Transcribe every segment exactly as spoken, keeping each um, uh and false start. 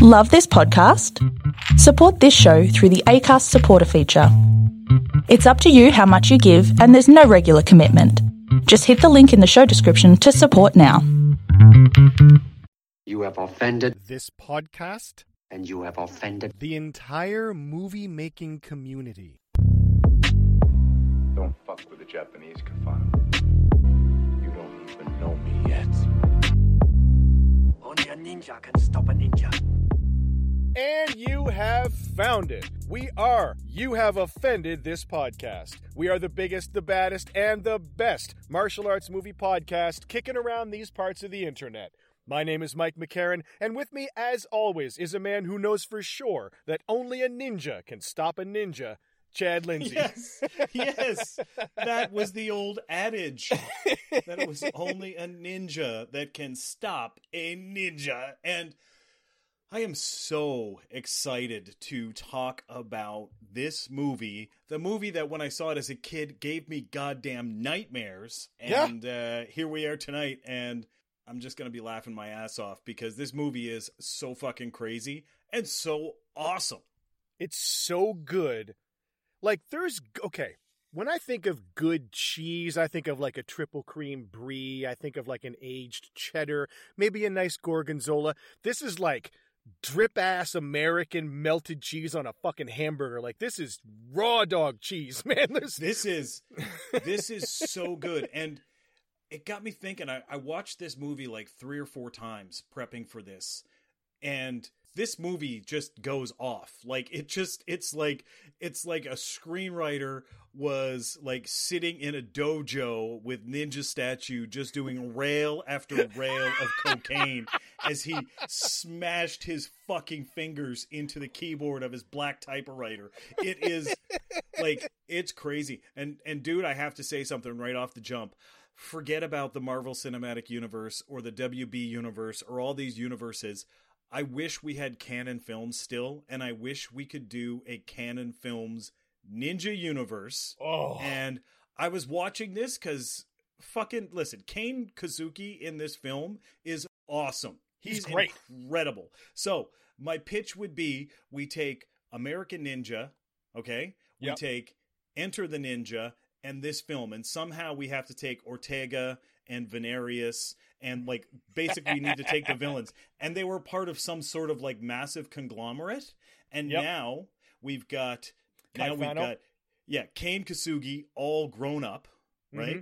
Love this podcast? Support this show through the Acast supporter feature. It's up to you how much you give, and there's no regular commitment. Just hit the link in the show description to support now. You have offended this podcast, and you have offended the entire movie-making community. Don't fuck with the Japanese, Kafano. You don't even know me yet. Only a ninja can stop a ninja. And you have found it. We are You Have Offended This Podcast. We are the biggest, the baddest, and the best martial arts movie podcast kicking around these parts of the internet. My name is Mike McCarran, and with me, as always, is a man who knows for sure that only a ninja can stop a ninja, Chad Lindsay. Yes, yes. That was the old adage. That it was only a ninja that can stop a ninja. And I am so excited to talk about this movie, the movie that when I saw it as a kid gave me goddamn nightmares, and yeah. uh, here we are tonight, and I'm just going to be laughing my ass off because this movie is so fucking crazy and so awesome. It's so good. Like, there's, okay, when I think of good cheese, I think of like a triple cream brie, I think of like an aged cheddar, maybe a nice gorgonzola. This is like drip-ass American melted cheese on a fucking hamburger. Like, this is raw dog cheese, man. There's... This is this is so good. And it got me thinking. I, I watched this movie like three or four times prepping for this. And this movie just goes off. Like, it just, it's like, it's like a screenwriter was like sitting in a dojo with ninja statue, just doing rail after rail of cocaine as he smashed his fucking fingers into the keyboard of his black typewriter. It is like, it's crazy. And, and dude, I have to say something right off the jump. Forget about the Marvel Cinematic Universe or the W B universe or all these universes. I wish we had Cannon films still, and I wish we could do a Cannon films Ninja Universe. Oh. And I was watching this because fucking, listen, Kane Kazuki in this film is awesome. He's, He's great. Incredible. So my pitch would be we take American Ninja, okay? We yep. take Enter the Ninja and this film, and somehow we have to take Ortega and Venarius and like basically need to take the villains, and they were part of some sort of like massive conglomerate, and yep. now we've got now Kyle we've Vano. got yeah Kane Kosugi all grown up, right? Mm-hmm.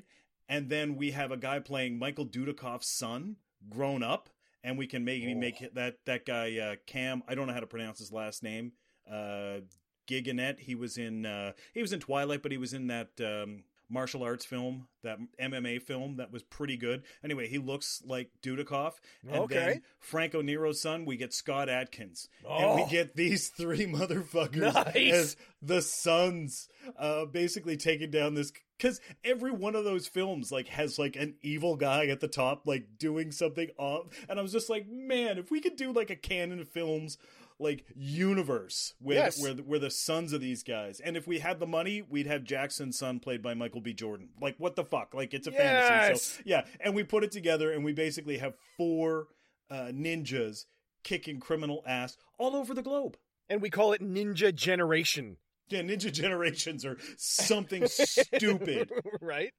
And then we have a guy playing Michael Dudikoff's son grown up, and we can maybe oh. make that that guy uh, Cam, I don't know how to pronounce his last name, uh Gigandet. He was in uh, he was in Twilight, but he was in that um, martial arts film, that M M A film that was pretty good. Anyway, he looks like Dudikoff. And okay. then Franco Nero's son, we get Scott Adkins. Oh. And we get these three motherfuckers nice. as the sons, uh, basically taking down this... Because every one of those films like has like an evil guy at the top like doing something off. And I was just like, man, if we could do like a Cannon films... like universe where, yes. where, where the sons of these guys. And if we had the money, we'd have Jackson's son played by Michael B. Jordan. Like, what the fuck? Like, it's a yes. fantasy. So, yeah. And we put it together and we basically have four uh, ninjas kicking criminal ass all over the globe. And we call it Ninja Generation. Yeah, Ninja Generations or something stupid. Right?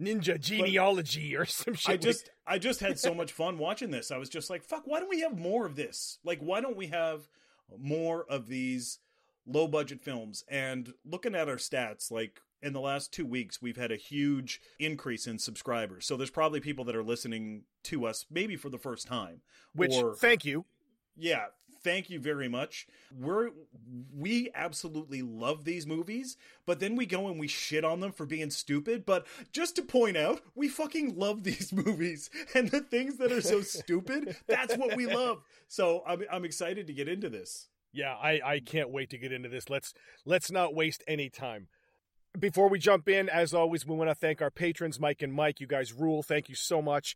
Ninja Genealogy but or some shit. I just I just had so much fun watching this. I was just like, fuck, why don't we have more of this? Like, why don't we have more of these low-budget films? And looking at our stats, like, in the last two weeks, we've had a huge increase in subscribers. So there's probably people that are listening to us maybe for the first time. Which, or, thank you. Yeah, thank you very much. We're, we absolutely love these movies, but then we go and we shit on them for being stupid. But just to point out, we fucking love these movies, and the things that are so stupid, that's what we love. So I'm I'm excited to get into this. Yeah, I, I can't wait to get into this. Let's let's not waste any time. Before we jump in, as always, we want to thank our patrons, Mike and Mike. You guys rule. Thank you so much.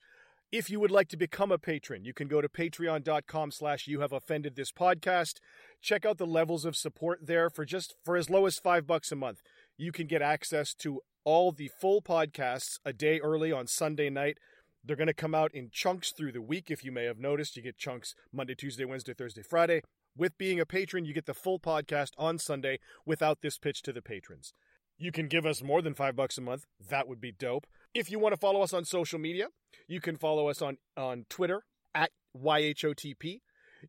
If you would like to become a patron, you can go to patreon.com slash you have offended this podcast. Check out the levels of support there for just for as low as five bucks a month. You can get access to all the full podcasts a day early on Sunday night. They're going to come out in chunks through the week. If you may have noticed, you get chunks Monday, Tuesday, Wednesday, Thursday, Friday. With being a patron, you get the full podcast on Sunday without this pitch to the patrons. You can give us more than five bucks a month. That would be dope. If you want to follow us on social media, you can follow us on, on Twitter at Y H O T P.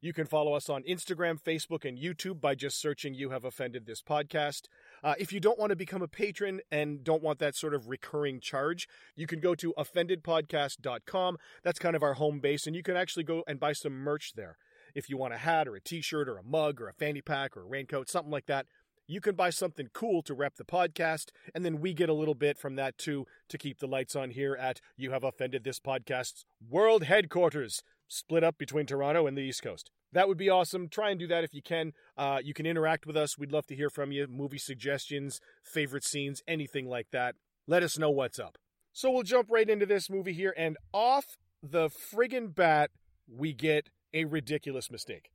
You can follow us on Instagram, Facebook, and YouTube by just searching You Have Offended This Podcast. Uh, if you don't want to become a patron and don't want that sort of recurring charge, you can go to offended podcast dot com. That's kind of our home base, and you can actually go and buy some merch there. If you want a hat or a t-shirt or a mug or a fanny pack or a raincoat, something like that, you can buy something cool to rep the podcast, and then we get a little bit from that, too, to keep the lights on here at You Have Offended This Podcast's world headquarters, split up between Toronto and the East Coast. That would be awesome. Try and do that if you can. Uh, you can interact with us. We'd love to hear from you. Movie suggestions, favorite scenes, anything like that. Let us know what's up. So we'll jump right into this movie here, and off the friggin' bat, we get a ridiculous mistake.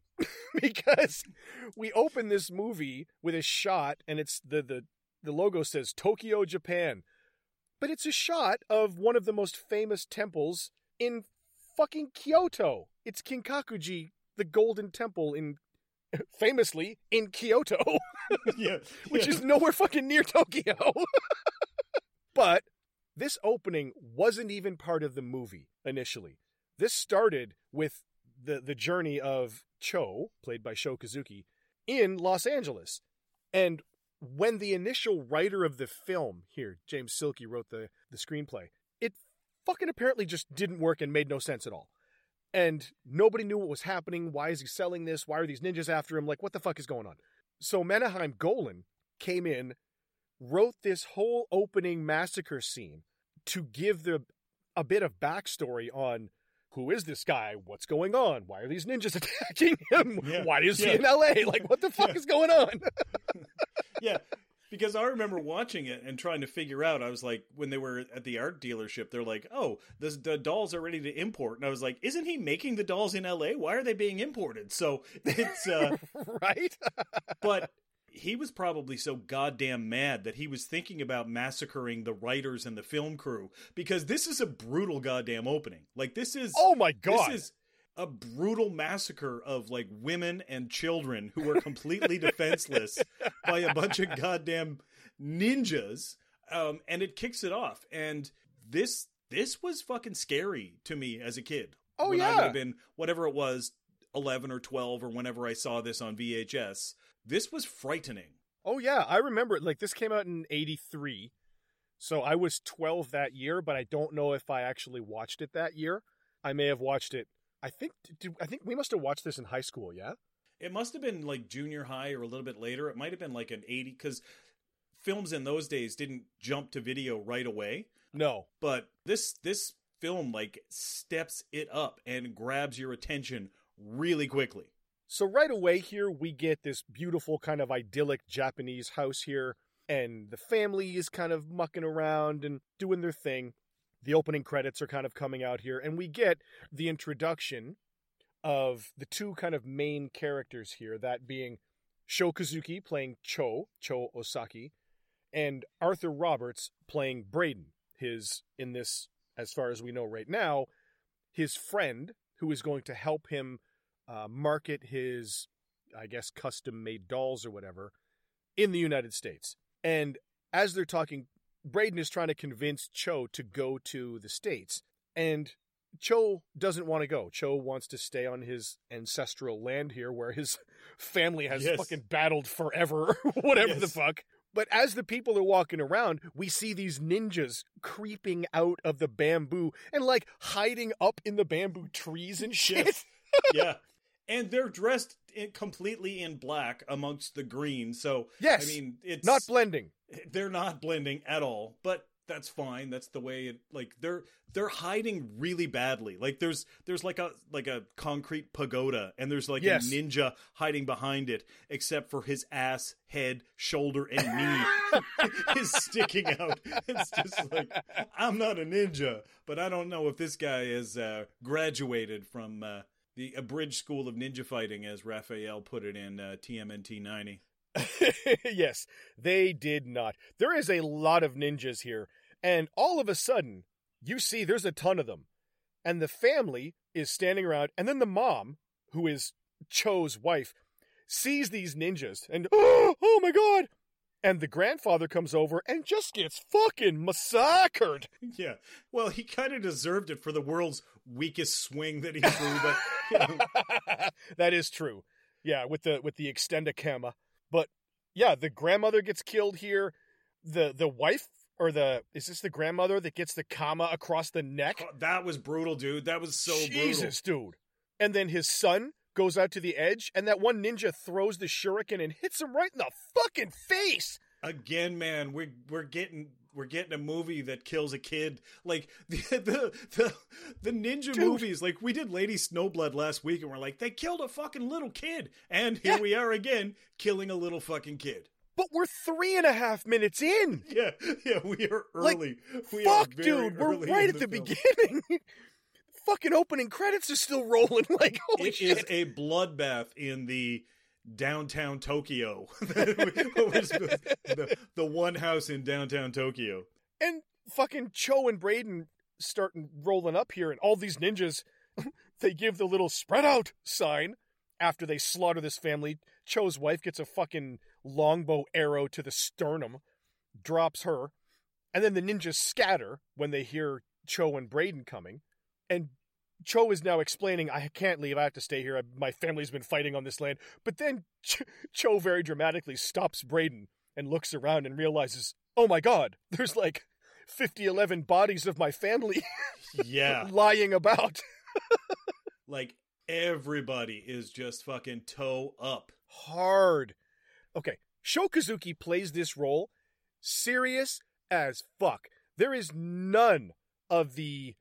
Because we open this movie with a shot, and it's the, the the logo says Tokyo, Japan. But it's a shot of one of the most famous temples in fucking Kyoto. It's Kinkakuji, the Golden Temple, in famously in Kyoto. Yeah, which yeah. is nowhere fucking near Tokyo. But this opening wasn't even part of the movie initially. This started with the, the journey of Cho, played by Sho Kazuki, in Los Angeles. And when the initial writer of the film here, James Silkey, wrote the, the screenplay, it fucking apparently just didn't work and made no sense at all. And nobody knew what was happening. Why is he selling this? Why are these ninjas after him? Like, what the fuck is going on? So Menahem Golan came in, wrote this whole opening massacre scene to give the a bit of backstory on who is this guy? What's going on? Why are these ninjas attacking him? Yeah. Why is yeah. he in L A? Like, what the fuck yeah. is going on? Yeah, because I remember watching it and trying to figure out, I was like, when they were at the art dealership, they're like, oh, this, the dolls are ready to import. And I was like, isn't he making the dolls in L A? Why are they being imported? So it's... Uh, right? But... he was probably so goddamn mad that he was thinking about massacring the writers and the film crew, because this is a brutal goddamn opening. Like, this is... oh, my God. This is a brutal massacre of, like, women and children who are completely defenseless by a bunch of goddamn ninjas. Um, and it kicks it off. And this this was fucking scary to me as a kid. Oh, when yeah. I would have been, whatever it was, eleven or twelve or whenever I saw this on V H S... this was frightening. Oh, yeah. I remember it. Like, this came out in eighty-three. So I was twelve that year, but I don't know if I actually watched it that year. I may have watched it. I think did, I think we must have watched this in high school, yeah? It must have been, like, junior high or a little bit later. It might have been, like, an eighty, because films in those days didn't jump to video right away. No. But this this film, like, steps it up and grabs your attention really quickly. So right away here, we get this beautiful kind of idyllic Japanese house here, and the family is kind of mucking around and doing their thing. The opening credits are kind of coming out here, and we get the introduction of the two kind of main characters here, that being Sho Kazuki playing Cho, Cho Osaki, and Arthur Roberts playing Brayden, his, in this, as far as we know right now, his friend who is going to help him Uh, market his, I guess, custom-made dolls or whatever in the United States. And as they're talking, Brayden is trying to convince Cho to go to the States. And Cho doesn't want to go. Cho wants to stay on his ancestral land here where his family has yes. fucking battled forever, whatever yes. the fuck. But as the people are walking around, we see these ninjas creeping out of the bamboo and, like, hiding up in the bamboo trees and shit. Yes. Yeah. And they're dressed in, completely in black amongst the green. So, yes, I mean, it's not blending. They're not blending at all, but that's fine. That's the way it, like, they're, they're hiding really badly. Like, there's, there's like a, like a concrete pagoda, and there's like yes. a ninja hiding behind it, except for his ass, head, shoulder, and knee is sticking out. It's just like, I'm not a ninja, but I don't know if this guy is, uh, graduated from, uh, the abridged school of ninja fighting, as Raphael put it in uh, T M N T ninety. Yes, they did not. There is a lot of ninjas here, and all of a sudden, you see there's a ton of them. and the family is standing around, and then the mom, who is Cho's wife, sees these ninjas and, oh, oh my God. And the grandfather comes over and just gets fucking massacred. Yeah. Well, he kind of deserved it for the world's weakest swing that he threw. But you know. That is true. Yeah, with the with the extendicamma. But yeah, the grandmother gets killed here. The the wife, or the is this the grandmother that gets the kama across the neck? Oh, that was brutal, dude. That was so Jesus, brutal. Jesus, dude. And then his son goes out to the edge, and that one ninja throws the shuriken and hits him right in the fucking face. Again, man, we're we're getting we're getting a movie that kills a kid. Like the the the, the ninja Dude. movies. Like we did Lady Snowblood last week, and we're like, they killed a fucking little kid, and here yeah. we are again killing a little fucking kid. But we're three and a half minutes in. Yeah, yeah, we are early. Like, we fuck, are dude, we're right at the, the beginning. Fucking opening credits are still rolling. Like holy it shit. Is a bloodbath in the downtown Tokyo. the, the one house in downtown Tokyo. And fucking Cho and Brayden start rolling up here, and all these ninjas, they give the little spread out sign after they slaughter this family. Cho's wife gets a fucking longbow arrow to the sternum, drops her, and then the ninjas scatter when they hear Cho and Brayden coming. And Cho is now explaining, I can't leave, I have to stay here, I, my family's been fighting on this land. But then Ch- Cho very dramatically stops Brayden and looks around and realizes, oh my God, there's like fifty, eleven bodies of my family yeah. lying about. Like everybody is just fucking toe up. Hard. Okay, Sho Kazuki plays this role serious as fuck. There is none of the...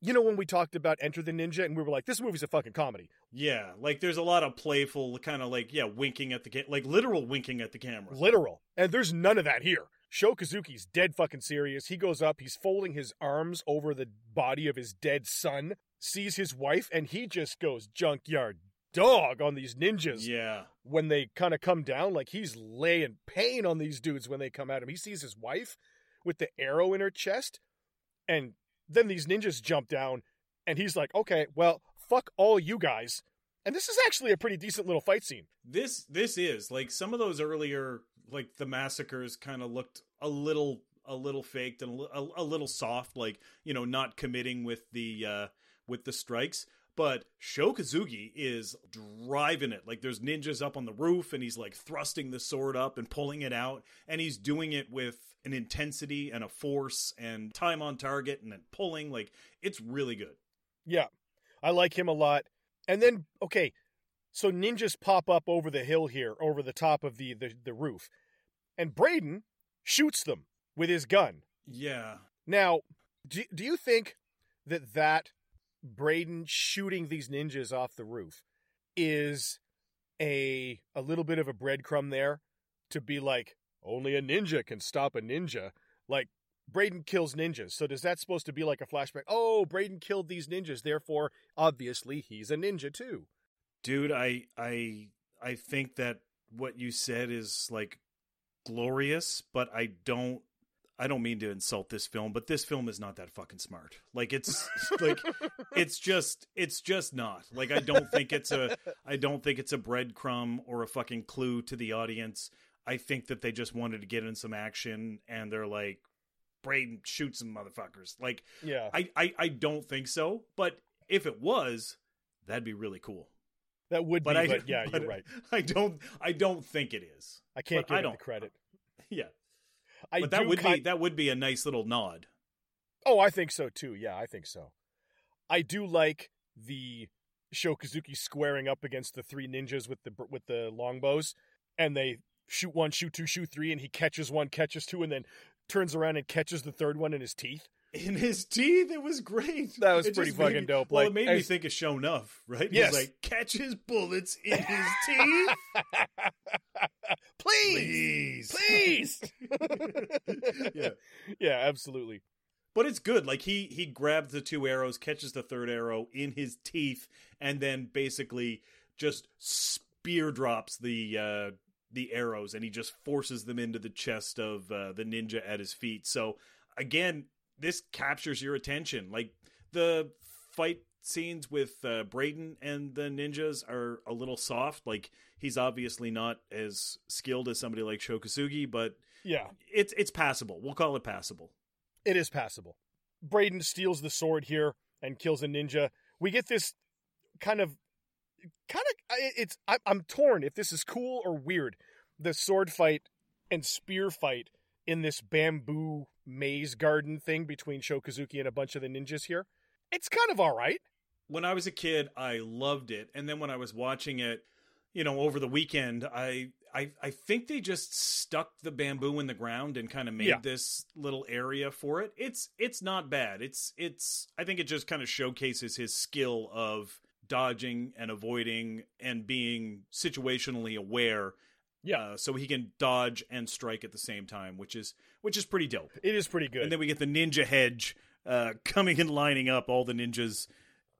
You know when we talked about Enter the Ninja and we were like, this movie's a fucking comedy. Yeah, like there's a lot of playful kind of like, yeah, winking at the ca- like literal winking at the camera. Literal. And there's none of that here. Sho Kazuki's dead fucking serious. He goes up, he's folding his arms over the body of his dead son, sees his wife, and he just goes junkyard dog on these ninjas. Yeah. When they kind of come down, like he's laying pain on these dudes when they come at him. He sees his wife with the arrow in her chest, and then these ninjas jump down, and he's like, okay, well, fuck all you guys. And this is actually a pretty decent little fight scene. This this is. Like, some of those earlier, like, the massacres kind of looked a little a little faked and a, a, a little soft, like, you know, not committing with the uh, with the strikes. But Sho Kazuki is driving it. Like, there's ninjas up on the roof, and he's, like, thrusting the sword up and pulling it out. And he's doing it with an intensity and a force and time on target and then pulling. Like, it's really good. Yeah, I like him a lot. And then, okay, so ninjas pop up over the hill here, over the top of the, the, the roof. And Brayden shoots them with his gun. Yeah. Now, do, do you think that that... Brayden shooting these ninjas off the roof is a a little bit of a breadcrumb there to be like, only a ninja can stop a ninja. Like, Brayden kills ninjas. So does that supposed to be like a flashback? Oh, Brayden killed these ninjas. Therefore, obviously, he's a ninja too. Dude, I I I think that what you said is like glorious, but I don't. I don't mean to insult this film, but this film is not that fucking smart. Like it's like, it's just, it's just not like, I don't think it's a, I don't think it's a breadcrumb or a fucking clue to the audience. I think that they just wanted to get in some action and they're like, Brayden, shoot some motherfuckers. Like, yeah, I, I, I don't think so. But if it was, that'd be really cool. That would but be, I, but yeah, but you're right. I don't, I don't think it is. I can't give it the credit. Yeah. I but that would kind... be that would be a nice little nod. Oh, I think so too. Yeah, I think so. I do like the Sho Kazuki squaring up against the three ninjas with the with the longbows, and they shoot one, shoot two, shoot three, and he catches one, catches two, and then turns around and catches the third one in his teeth. In his teeth, it was great. That was it pretty fucking me, dope. Well, like, it made me as... think of Shonuff, right? Yes. He's like, catch his bullets in his teeth. Please. Please. Please. Yeah. Yeah, absolutely. But it's good. Like, he, he grabs the two arrows, catches the third arrow in his teeth, and then basically just spear drops the... Uh, the arrows, and he just forces them into the chest of uh, the ninja at his feet. So again, this captures your attention. Like the fight scenes with uh, Brayden and the ninjas are a little soft. Like, he's obviously not as skilled as somebody like Sho Kazuki, but yeah, it's it's passable. We'll call it passable. It is passable. Brayden steals the sword here and kills a ninja. We get this kind of kind of it's I'm torn if this is cool or weird. The sword fight and spear fight in this bamboo maze garden thing between Sho Kazuki and a bunch of the ninjas here. It's kind of all right. When I was a kid, I loved it. And then when I was watching it, you know, over the weekend, I I, I think they just stuck the bamboo in the ground and kind of made yeah. this little area for it. It's it's not bad. It's it's I think it just kind of showcases his skill of dodging and avoiding and being situationally aware. Yeah, uh, so he can dodge and strike at the same time, which is which is pretty dope. It is pretty good. And then we get the ninja hedge uh, coming and lining up all the ninjas.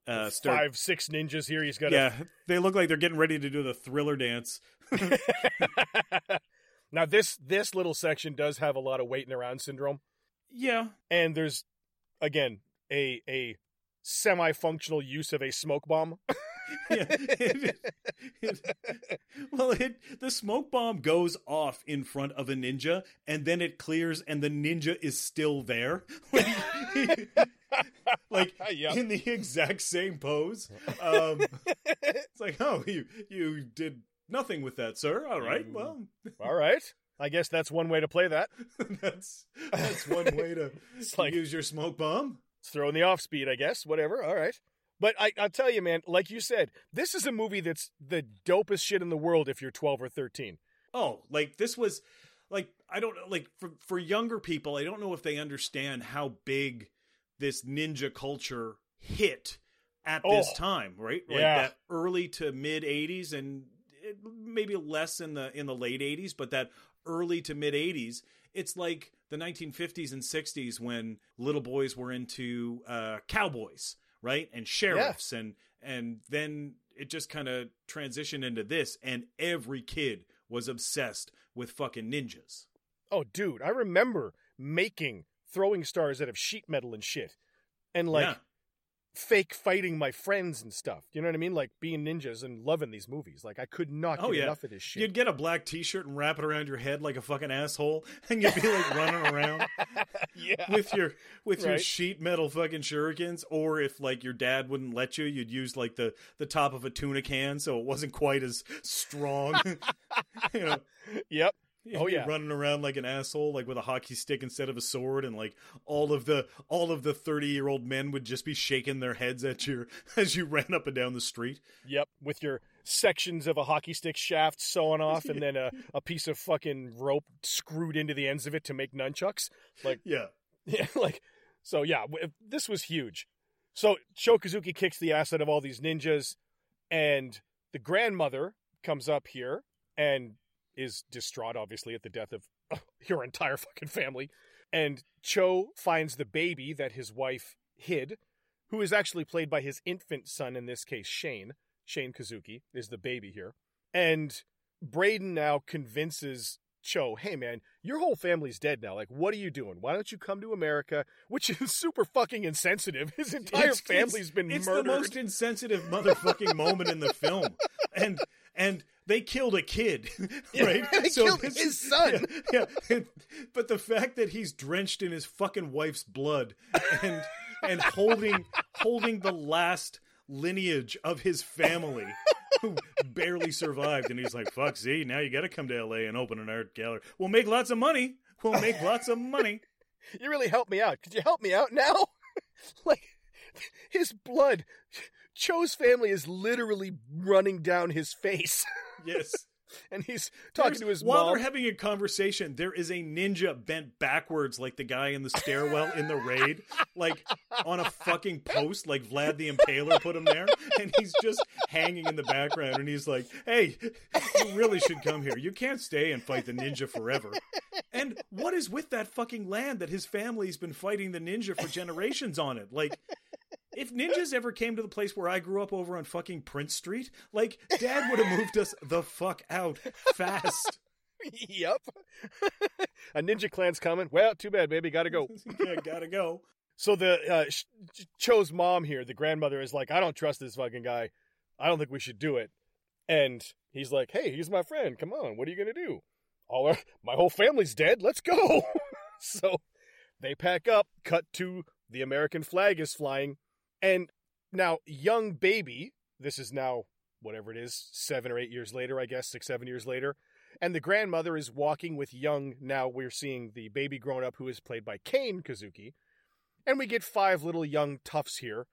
Uh, start... Five, six ninjas here. He's got. Yeah, a... they look like they're getting ready to do the thriller dance. Now this this little section does have a lot of waiting around syndrome. Yeah, and there's again a a semi-functional use of a smoke bomb. Yeah. It, it, it, well, it, the smoke bomb goes off in front of a ninja, and then it clears, and the ninja is still there, like yep. in the exact same pose. Um, it's like, oh, you you did nothing with that, sir. All right, well, all right. I guess that's one way to play that. that's that's one way to like, use your smoke bomb. It's throwing the off speed, I guess. Whatever. All right. But I, I'll tell you, man, like you said, this is a movie that's the dopest shit in the world if you're twelve or thirteen. Oh, like this was like, I don't know, like for, for younger people, I don't know if they understand how big this ninja culture hit at oh, this time, right? Like yeah. that early to mid eighties and it, maybe less in the, in the late eighties, but that early to mid eighties, it's like the nineteen fifties and sixties when little boys were into uh, cowboys. Right. And sheriffs. Yeah. And and then it just kind of transitioned into this. And every kid was obsessed with fucking ninjas. Oh, dude, I remember making throwing stars out of sheet metal and shit and like yeah. fake fighting my friends and stuff. You know what I mean? Like being ninjas and loving these movies. Like I could not get oh, yeah. enough of this shit. You'd get a black T-shirt and wrap it around your head like a fucking asshole. And you'd be like running around. Yeah. With your with right. your sheet metal fucking shurikens, or if like your dad wouldn't let you, you'd use like the, the top of a tuna can so it wasn't quite as strong. You know. Yep. You'd oh yeah. running around like an asshole, like with a hockey stick instead of a sword, and like all of the all of the thirty-year-old men would just be shaking their heads at you as you ran up and down the street. Yep, with your sections of a hockey stick shaft sawing off and then a, a piece of fucking rope screwed into the ends of it to make nunchucks. Like, yeah. Yeah, like, so yeah, w- this was huge. So Sho Kazuki kicks the ass out of all these ninjas, and the grandmother comes up here and is distraught, obviously, at the death of uh, her entire fucking family. And Cho finds the baby that his wife hid, who is actually played by his infant son, in this case, Shane. Shane Kazuki is the baby here. And Brayden now convinces Cho, hey, man, your whole family's dead now. Like, what are you doing? Why don't you come to America? Which is super fucking insensitive. His entire it's, family's it's, been it's murdered. It's the most insensitive motherfucking moment in the film. And, and they killed a kid, right? They so killed his is, son. Yeah, yeah. But the fact that he's drenched in his fucking wife's blood and and holding holding the last lineage of his family who barely survived, and he's like, fuck, Z, now you got to come to L A and open an art gallery. We'll make lots of money. We'll make lots of money. You really helped me out. Could you help me out now? Like, his blood, Cho's family is literally running down his face. Yes. And he's talking There's, to his while mom. While they're having a conversation, there is a ninja bent backwards like the guy in the stairwell in The Raid, like on a fucking post, like Vlad the Impaler put him there. And he's just hanging in the background. And he's like, hey, you really should come here. You can't stay and fight the ninja forever. And what is with that fucking land that his family's been fighting the ninja for generations on it? Like, if ninjas ever came to the place where I grew up over on fucking Prince Street, like, Dad would have moved us the fuck out fast. Yep. A ninja clan's coming. Well, too bad, baby. Gotta go. Yeah, gotta go. So the uh, Cho's mom here, the grandmother, is like, I don't trust this fucking guy. I don't think we should do it. And he's like, hey, he's my friend. Come on. What are you going to do? All our, my whole family's dead. Let's go. So they pack up, cut to the American flag is flying. And now young baby, this is now whatever it is, seven or eight years later, I guess, six, seven years later. And the grandmother is walking with young. Now we're seeing the baby grown up who is played by Kane Kazuki. And we get five little young toughs here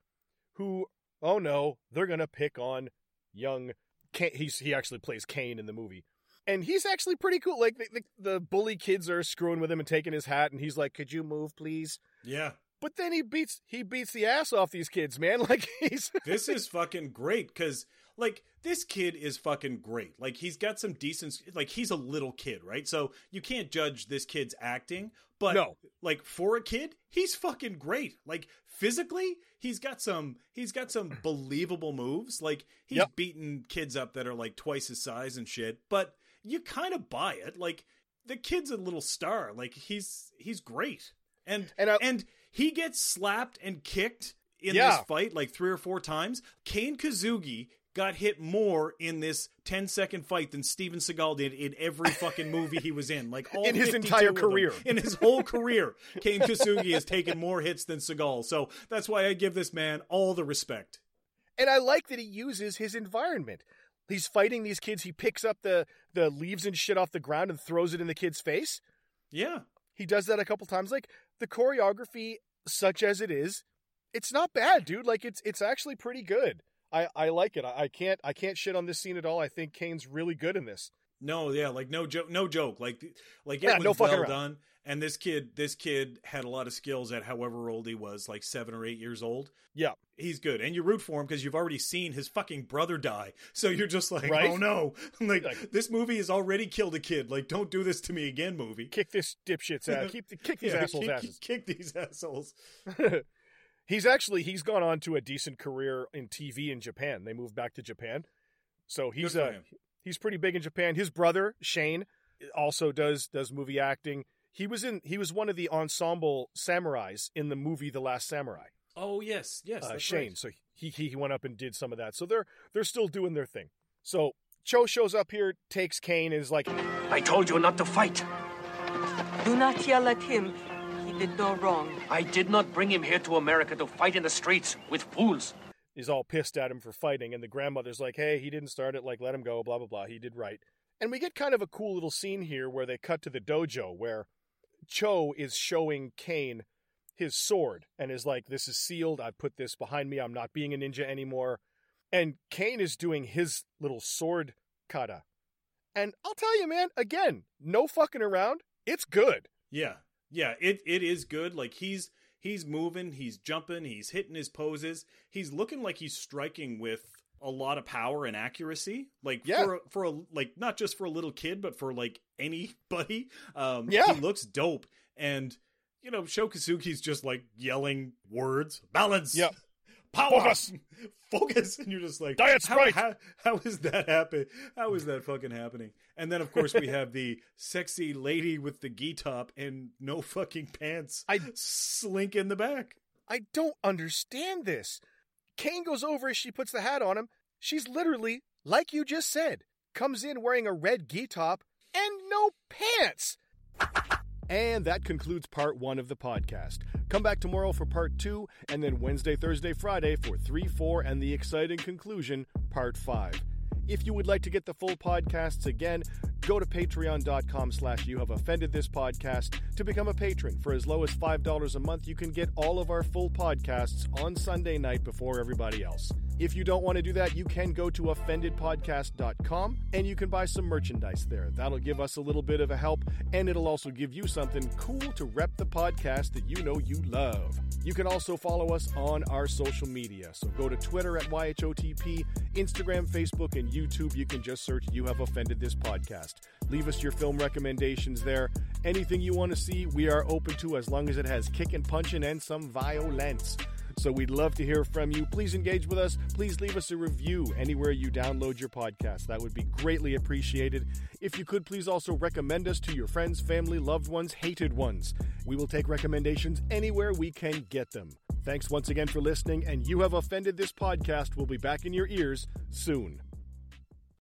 who, oh no, they're going to pick on young Kane. He's, he actually plays Kane in the movie. And he's actually pretty cool. Like, the, the, the bully kids are screwing with him and taking his hat, and he's like, could you move, please? Yeah. But then he beats he beats the ass off these kids, man. Like, he's... This is fucking great, because, like, this kid is fucking great. Like, he's got some decent... Like, he's a little kid, right? So you can't judge this kid's acting, but, no. Like, for a kid, he's fucking great. Like, physically, he's got some he's got some believable moves. Like, he's yep. beating kids up that are, like, twice his size and shit, but... You kind of buy it. Like, the kid's a little star. Like, he's he's great. And and, I, and he gets slapped and kicked in yeah. this fight like three or four times. Kane Kazuki got hit more in this ten-second fight than Steven Seagal did in every fucking movie he was in. Like, all in his entire career. In his whole career, Kane Kazuki has taken more hits than Seagal. So that's why I give this man all the respect. And I like that he uses his environment. He's fighting these kids. He picks up the, the leaves and shit off the ground and throws it in the kid's face. Yeah. He does that a couple times. Like, the choreography, such as it is, it's not bad, dude. Like, it's it's actually pretty good. I, I like it. I, I can't I can't shit on this scene at all. I think Kane's really good in this. No, yeah, like, no joke. No joke. Like, like yeah, it was no well around. done. And this kid, this kid had a lot of skills at however old he was, like seven or eight years old. Yeah. He's good. And you root for him because you've already seen his fucking brother die. So you're just like, right? Oh no. Like, like, this movie has already killed a kid. Like, don't do this to me again, movie. Kick this dipshit's ass. Keep the, kick these yeah, assholes' keep, asses. Kick these assholes. He's actually, he's gone on to a decent career in T V in Japan. They moved back to Japan. So he's uh, he's pretty big in Japan. His brother, Shane, also does does movie acting. He was in. He was one of the ensemble samurais in the movie The Last Samurai. Oh yes, yes, uh, Shane. Right. So he, he he went up and did some of that. So they're they're still doing their thing. So Cho shows up here, takes Kane, and is like, "I told you not to fight. Do not yell at him. He did no wrong. I did not bring him here to America to fight in the streets with fools." He's all pissed at him for fighting, and the grandmother's like, "Hey, he didn't start it. Like, let him go. Blah blah blah. He did right." And we get kind of a cool little scene here where they cut to the dojo where Cho is showing Kane his sword and is like, this is sealed. I put this behind me. I'm not being a ninja anymore. And Kane is doing his little sword kata. And I'll tell you, man, again, no fucking around. It's good. Yeah. Yeah. It, it is good. Like, he's, he's moving, he's jumping, he's hitting his poses. He's looking like he's striking with a lot of power and accuracy, like yeah. for, for a, like, not just for a little kid, but for like anybody. Um, yeah. He looks dope. And, you know, Sho Kazuki's just like yelling words, balance, yeah. power, focus. focus. And you're just like, diet Sprite. How, how, how is that happen? How is that fucking happening? And then of course we have the sexy lady with the gi top and no fucking pants. I slink in the back. I don't understand this. Kane goes over as she puts the hat on him. She's literally, like you just said, comes in wearing a red gi top and no pants. And that concludes part one of the podcast. Come back tomorrow for part two, and then Wednesday, Thursday, Friday for three, four, and the exciting conclusion, part five. If you would like to get the full podcasts again, go to patreon.com slash you have offended this podcast to become a patron. For as low as five dollars a month, you can get all of our full podcasts on Sunday night before everybody else. If you don't want to do that, you can go to offended podcast dot com and you can buy some merchandise there. That'll give us a little bit of a help, and it'll also give you something cool to rep the podcast that you know you love. You can also follow us on our social media. So go to Twitter at Y H O T P, Instagram, Facebook, and YouTube. You can just search You Have Offended This Podcast. Leave us your film recommendations there. Anything you want to see, we are open to, as long as it has kicking, punching, and some violence. So we'd love to hear from you. Please engage with us. Please leave us a review anywhere you download your podcast. That would be greatly appreciated. If you could, please also recommend us to your friends, family, loved ones, hated ones. We will take recommendations anywhere we can get them. Thanks once again for listening, and You Have Offended, this podcast will be back in your ears soon.